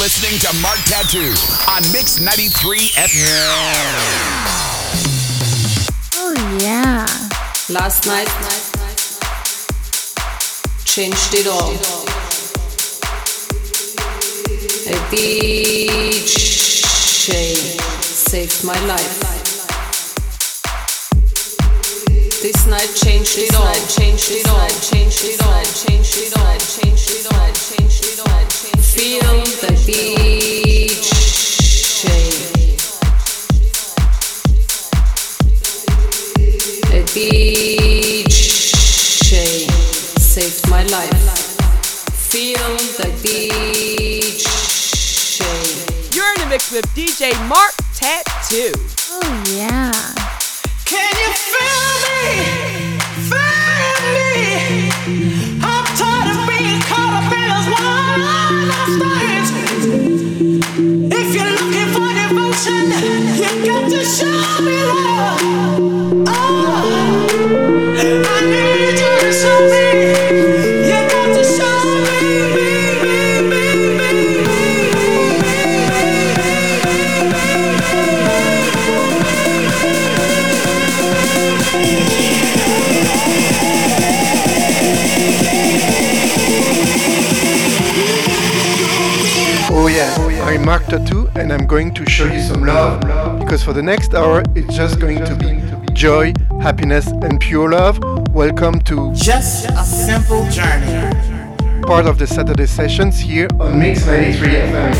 listening to Marc Tattoo on Mix 93 FM. Oh yeah. Last night, changed it all. A DJ saved my life. This night changed it all. Feel the DJ. A DJ saved my life. Feel the DJ. You're in the mix with DJ Marc Tattoo. Oh yeah. Can you feel me? Feel me? I'm tired of being caught up in this one-night stand. If you're looking for devotion, you got to show me love. Oh, I need you to show me. I'm Marc Tattoo and I'm going to show you some love, because for the next hour it's just going to be joy, happiness and pure love. Welcome to Just a Simple Journey, part of the Saturday sessions here on Mix 93 FM.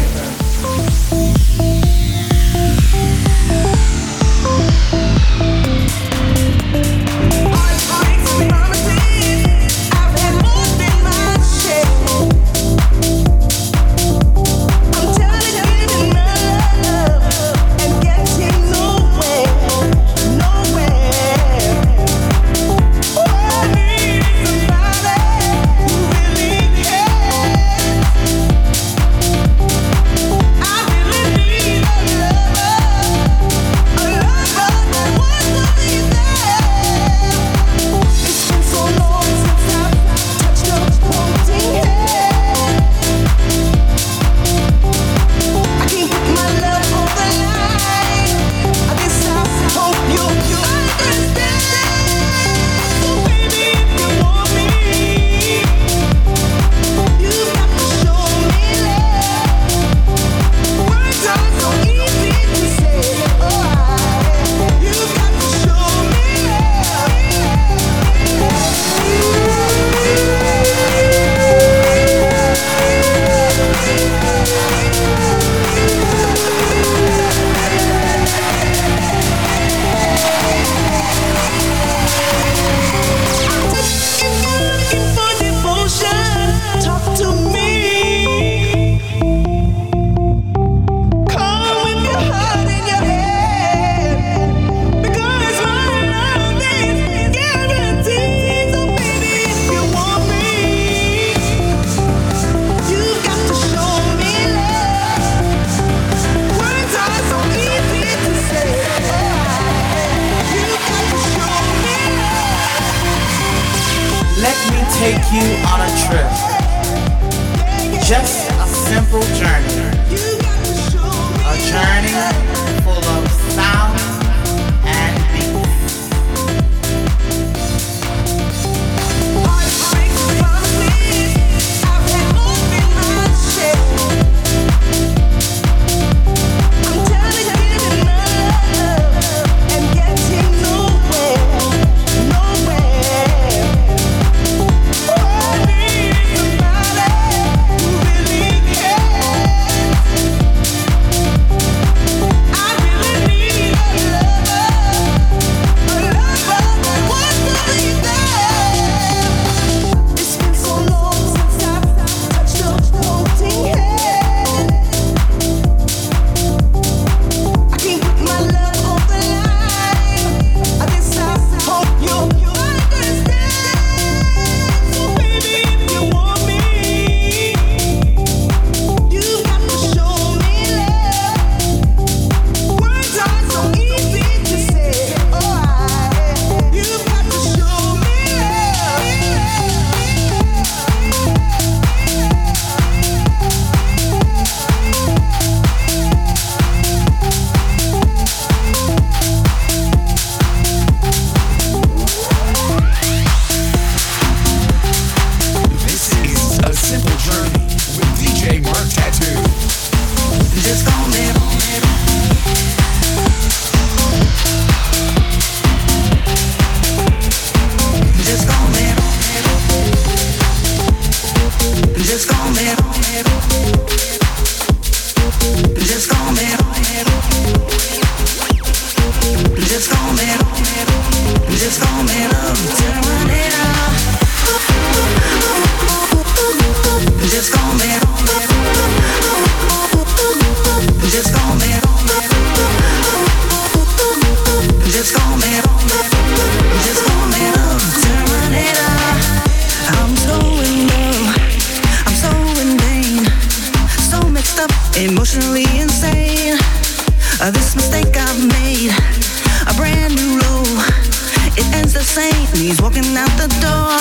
safe, and he's walking out the door.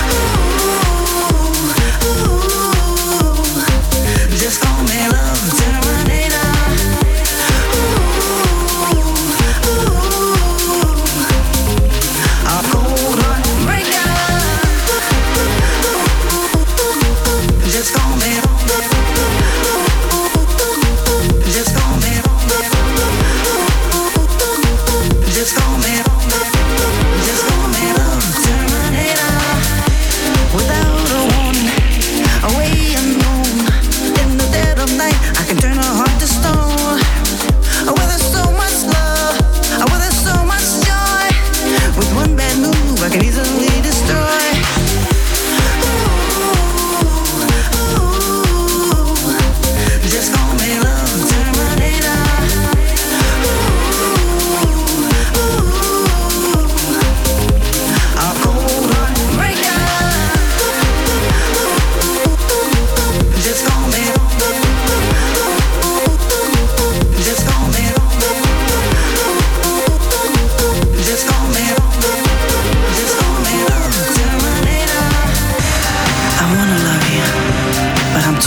Ooh, ooh, ooh, ooh. Just call me love Terminator. Ooh, ooh, a cold heart breaker. Ooh, just call me. Just call me. Just call me. Just call me love Terminator. Without a warning, away unknown. Dead of night, I can turn her heart to stone. Oh, with her so much love, oh, with her so much joy. With one bad move, I can easily destroy. Ooh, ooh, just call me love Terminator. Ooh, ooh, a cold heart breaker. Just call me.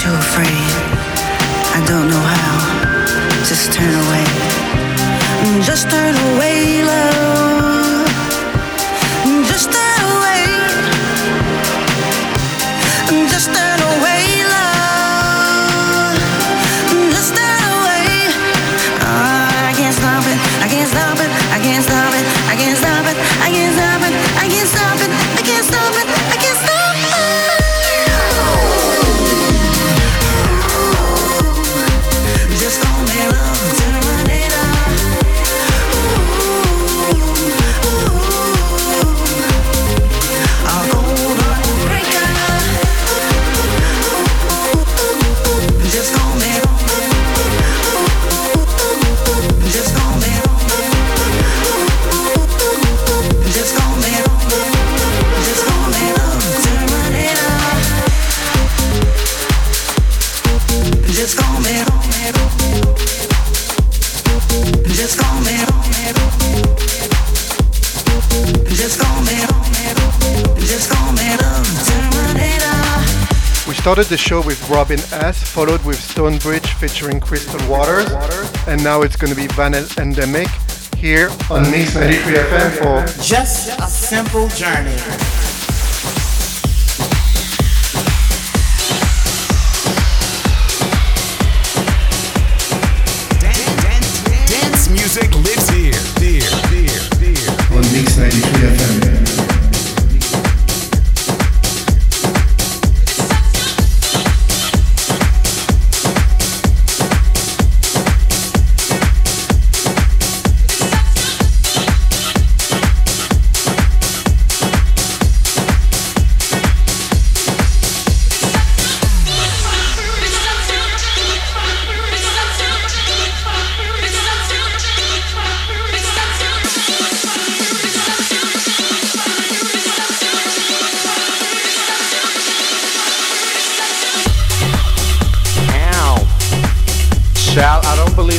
Too afraid, I don't know how. Just turn away, just turn away, love. Just turn away, just turn away, love. Just turn away. Oh, I can't stop it, I can't stop it, I can't stop it, I can't stop it, I can't stop it, I can't stop it, I can't stop it, I can't stop it. We started the show with Robin S, followed with Stonebridge featuring Crystal Waters, and now it's going to be Vannel Endemic here on Mix 93 FM for Just a Simple Journey. Dance music lives here on Mix 93 FM.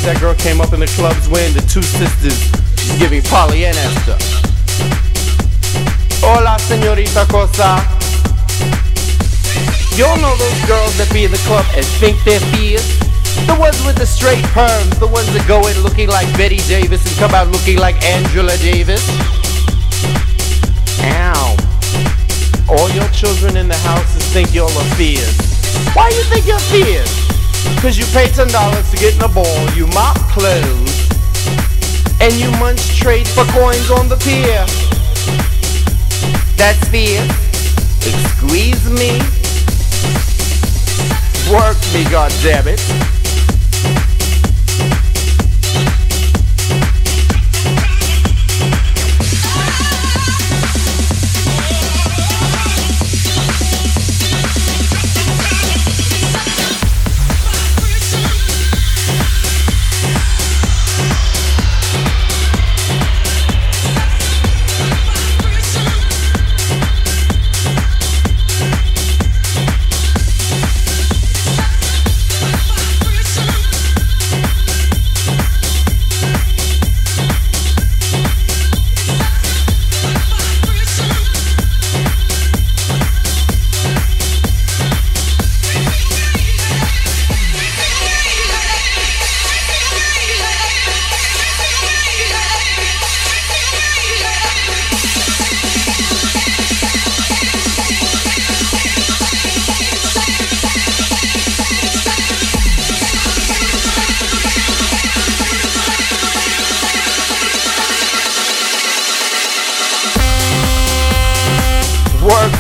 That girl came up in the clubs wearing the two sisters. She's giving Pollyanna and stuff. Hola, señorita Cosa. Y'all know those girls that be in the club and think they're fierce? The ones with the straight perms. The ones that go in looking like Betty Davis and come out looking like Angela Davis. Ow. All your children in the houses think y'all are fierce. Why you think you're fierce? Cause you pay $10 to get in a ball, you mop clothes, and you munch trade for coins on the pier. That's fierce. Excuse me. Work me, goddammit.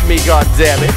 with me, goddammit.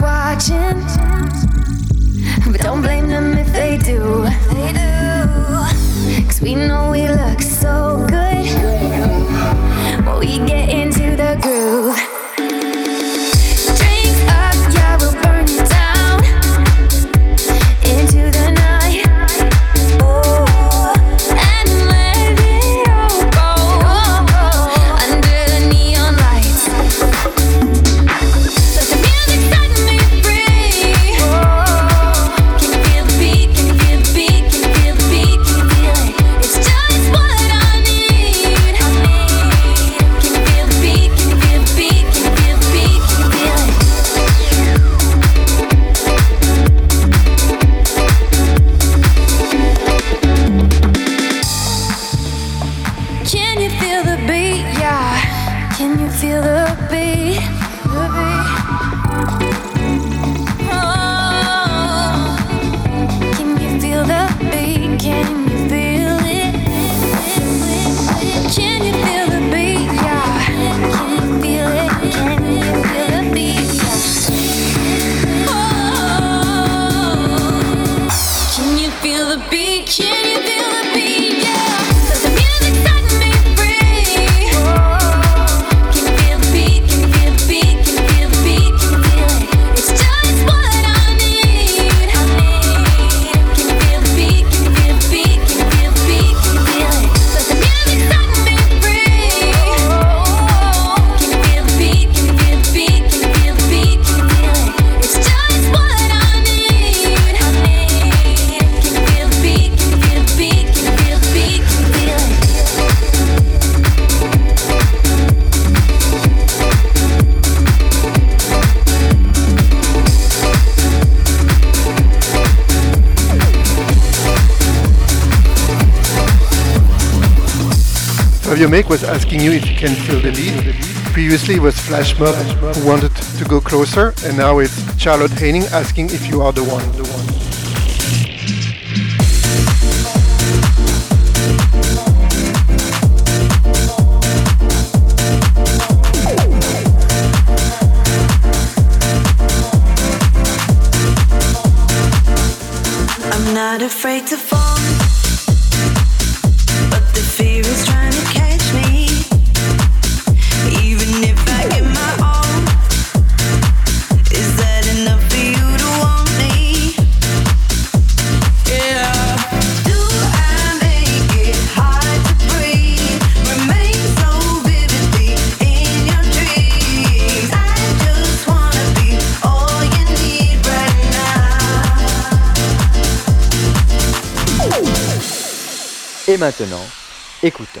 everyone's watching, but don't blame them if they do. They do. 'Cause we know we look so good when we get into the groove. Make was asking you if you can feel the beat. Previously it was Flash Mob who wanted to go closer, and now it's Charlotte Haining asking if you are the one. I'm not afraid to fall, but the fear is trying to catch. Et maintenant, écoutons.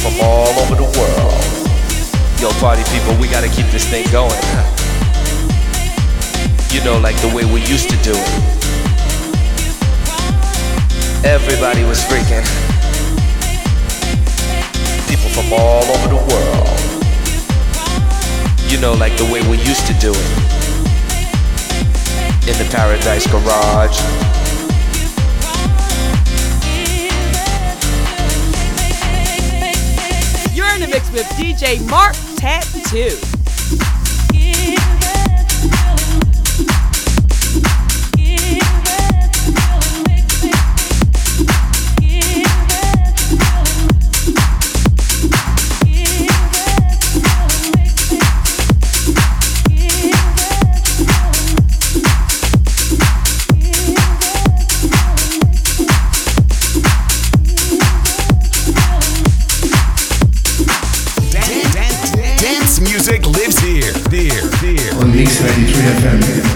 from all over the world. Yo, party people, we gotta keep this thing going. You know, like the way we used to do it. Everybody was freaking. People from all over the world. You know, like the way we used to do it. In the Paradise Garage. The mix with DJ Marc Tattoo. On Mix 93 FM.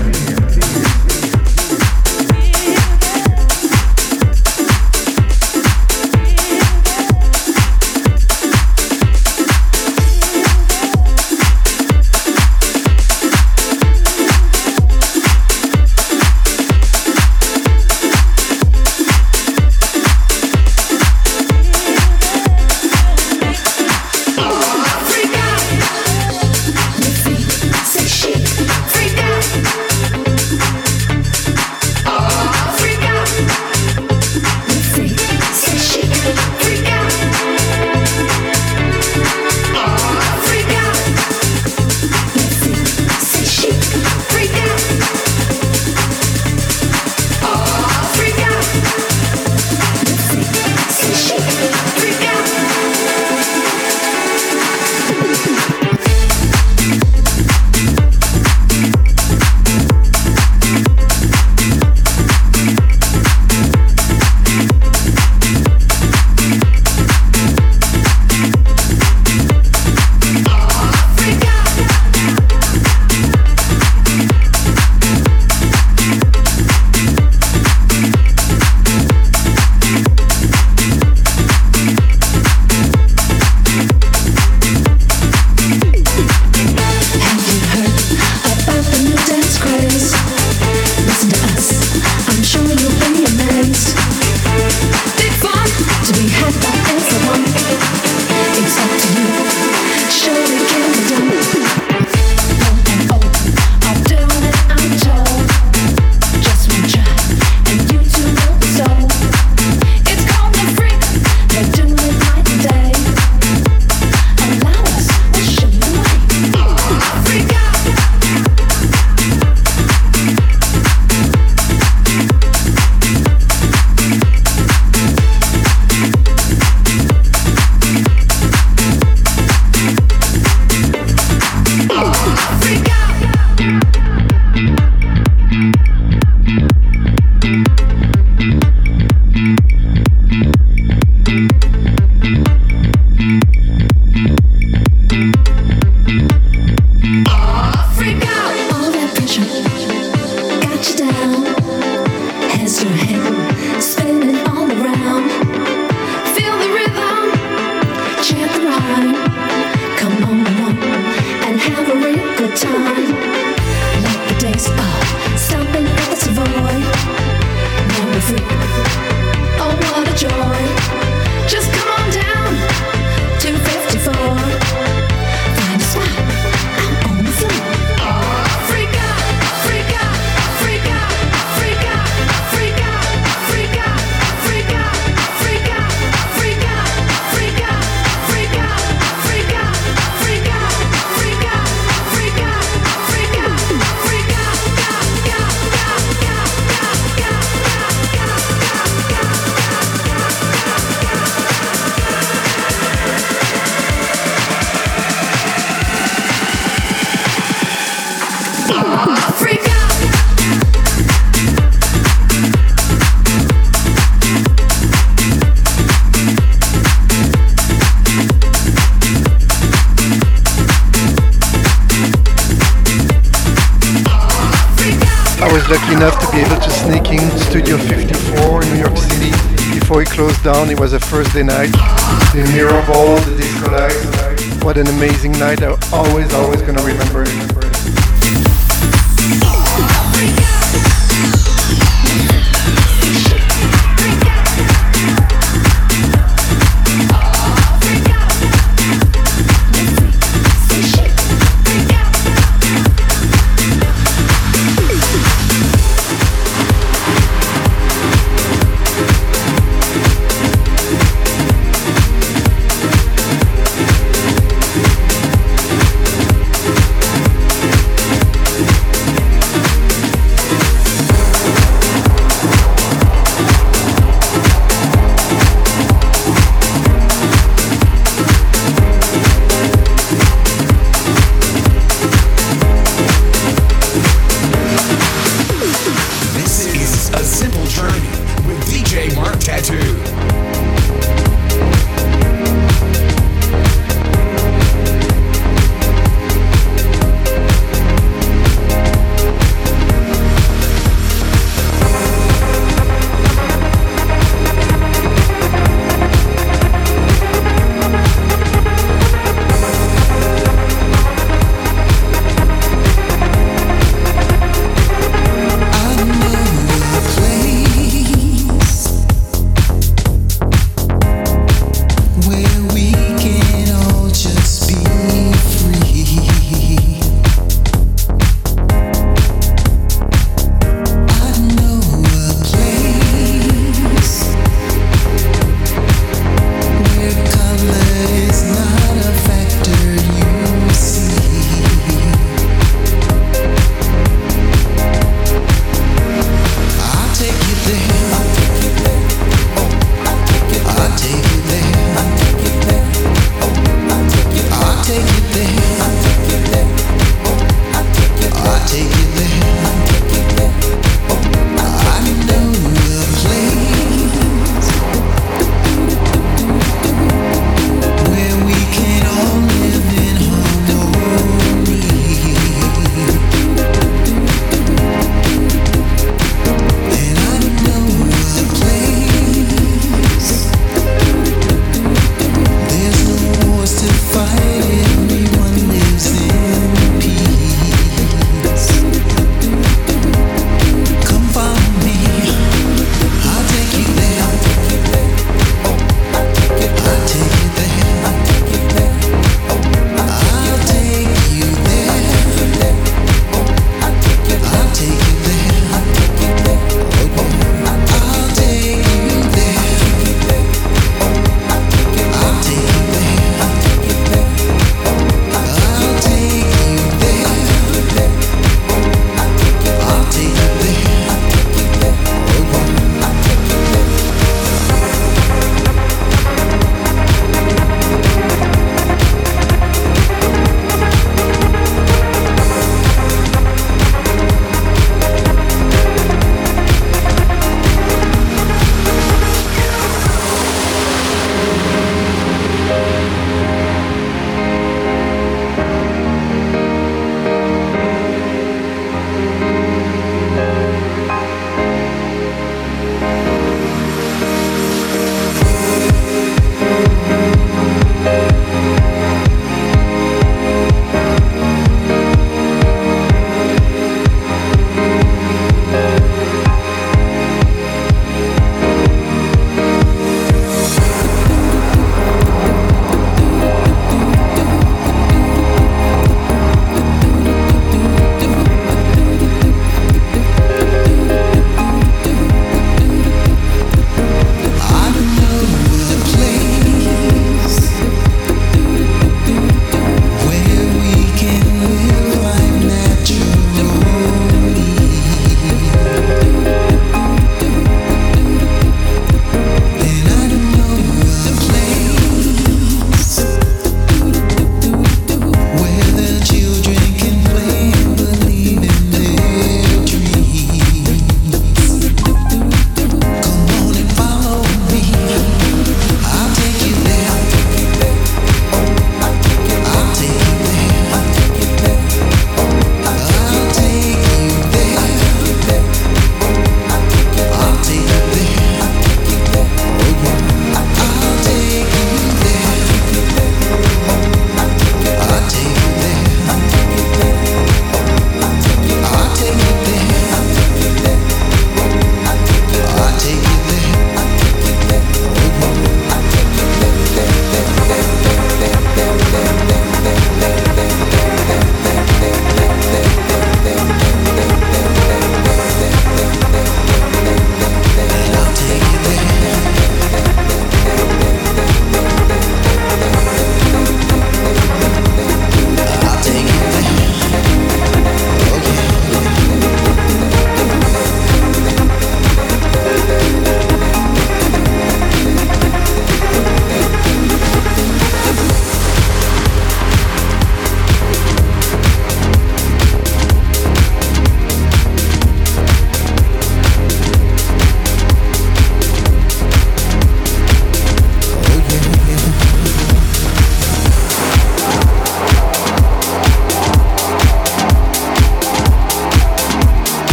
Lucky enough to be able to sneak in Studio 54 in New York City before he closed down. It was a Thursday night. The mirror ball, the disco lights. What an amazing night. I'm always going to remember it.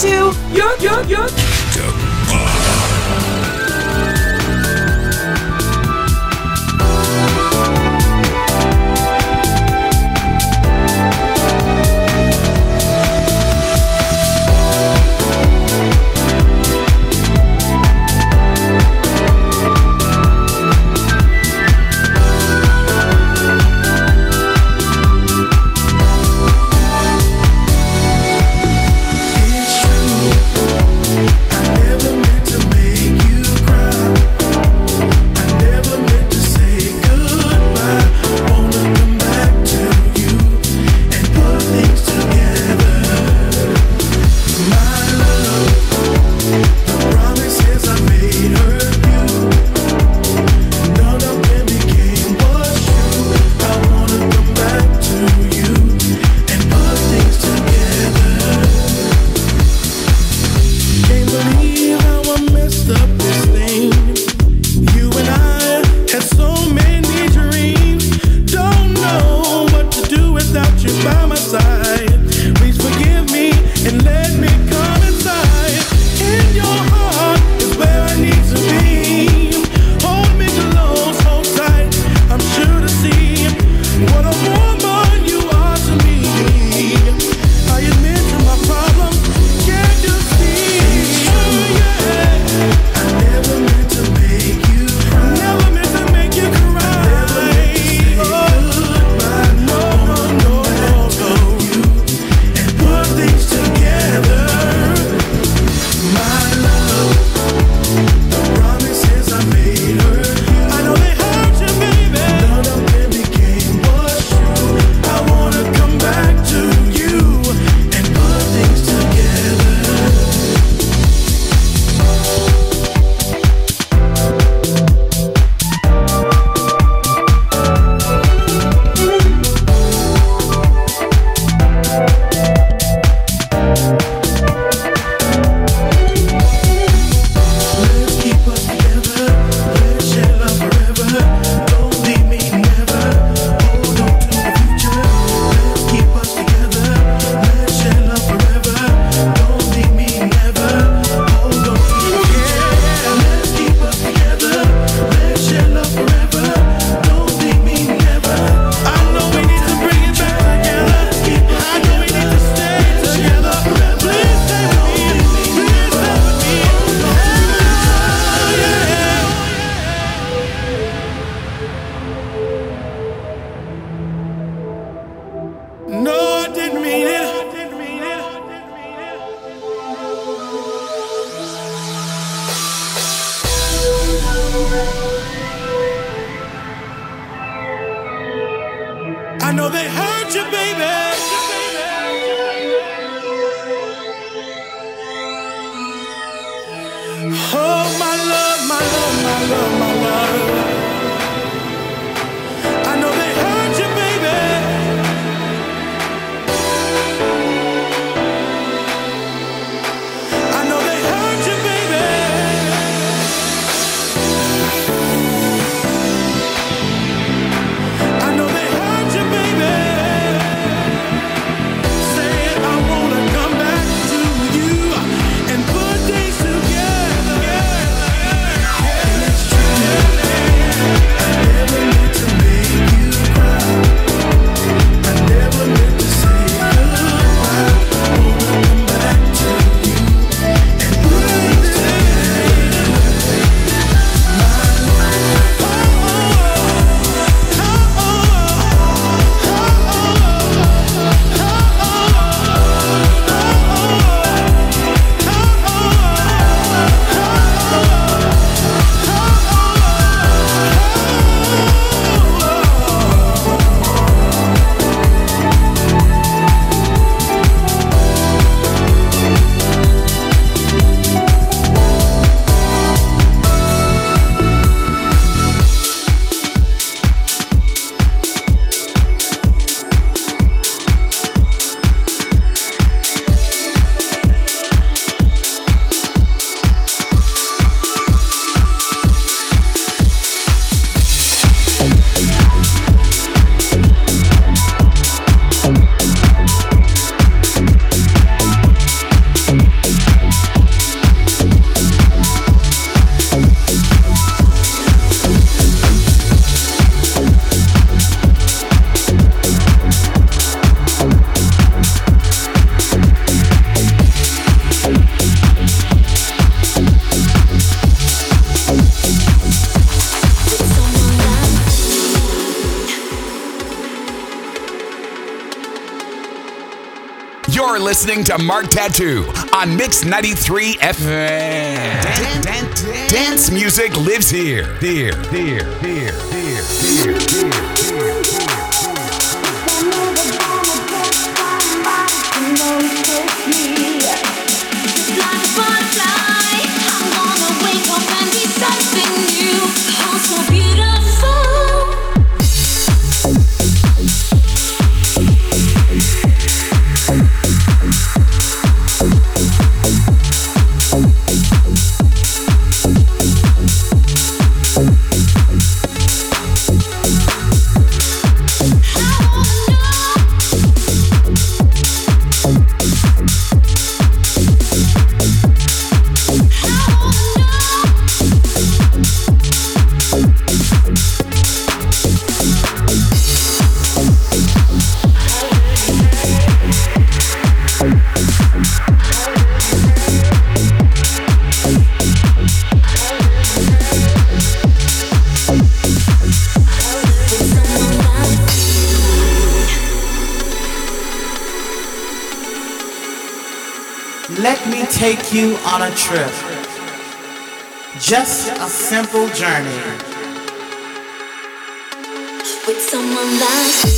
to your You're listening to Marc Tattoo on Mix 93 FM. Dance music lives here. Take you on a trip, just a simple journey with someone like you.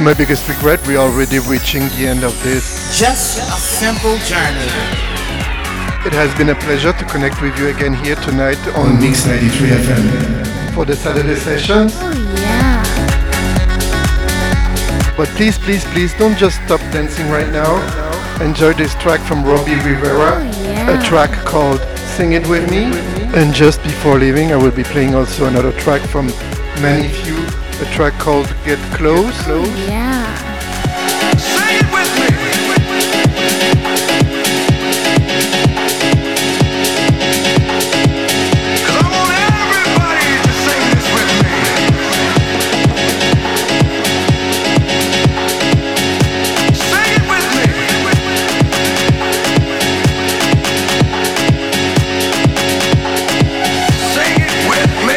My biggest regret, we're already reaching the end of this just a simple journey. It has been a pleasure to connect with you again here tonight on Mix 93 FM for the Saturday session. Oh yeah. But please don't just stop dancing right now. Enjoy this track from Robbie Rivera, a track called Sing It With Me. And just before leaving, I will be playing also another track from Many Few, a track called Get Close. Say it with me. Cause I want everybody to sing this with me. Say it with me. Sing it with me.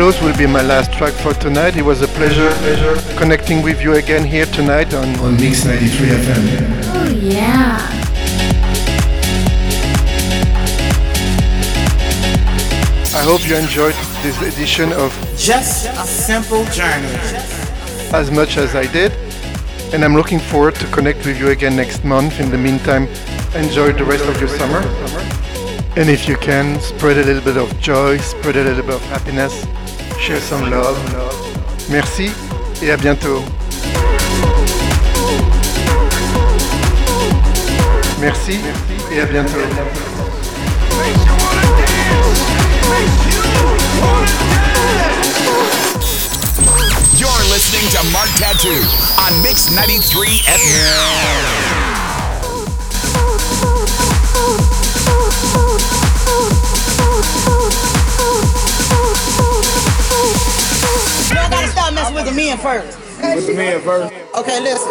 Close will be my last track for tonight. It was a pleasure connecting with you again here tonight on Mix 93 FM. Oh yeah. I hope you enjoyed this edition of Just a Simple Journey as much as I did, and I'm looking forward to connect with you again next month. In the meantime, enjoy the rest of your summer, and if you can, spread a little bit of joy, spread a little bit of happiness, share some love. Merci et à bientôt. Merci et à bientôt. You're listening to Marc Tattoo on Mix 93 FM. You don't gotta stop messing with the men first. With the men first. Okay, listen.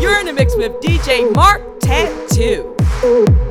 You're in a mix with DJ Marc Tattoo.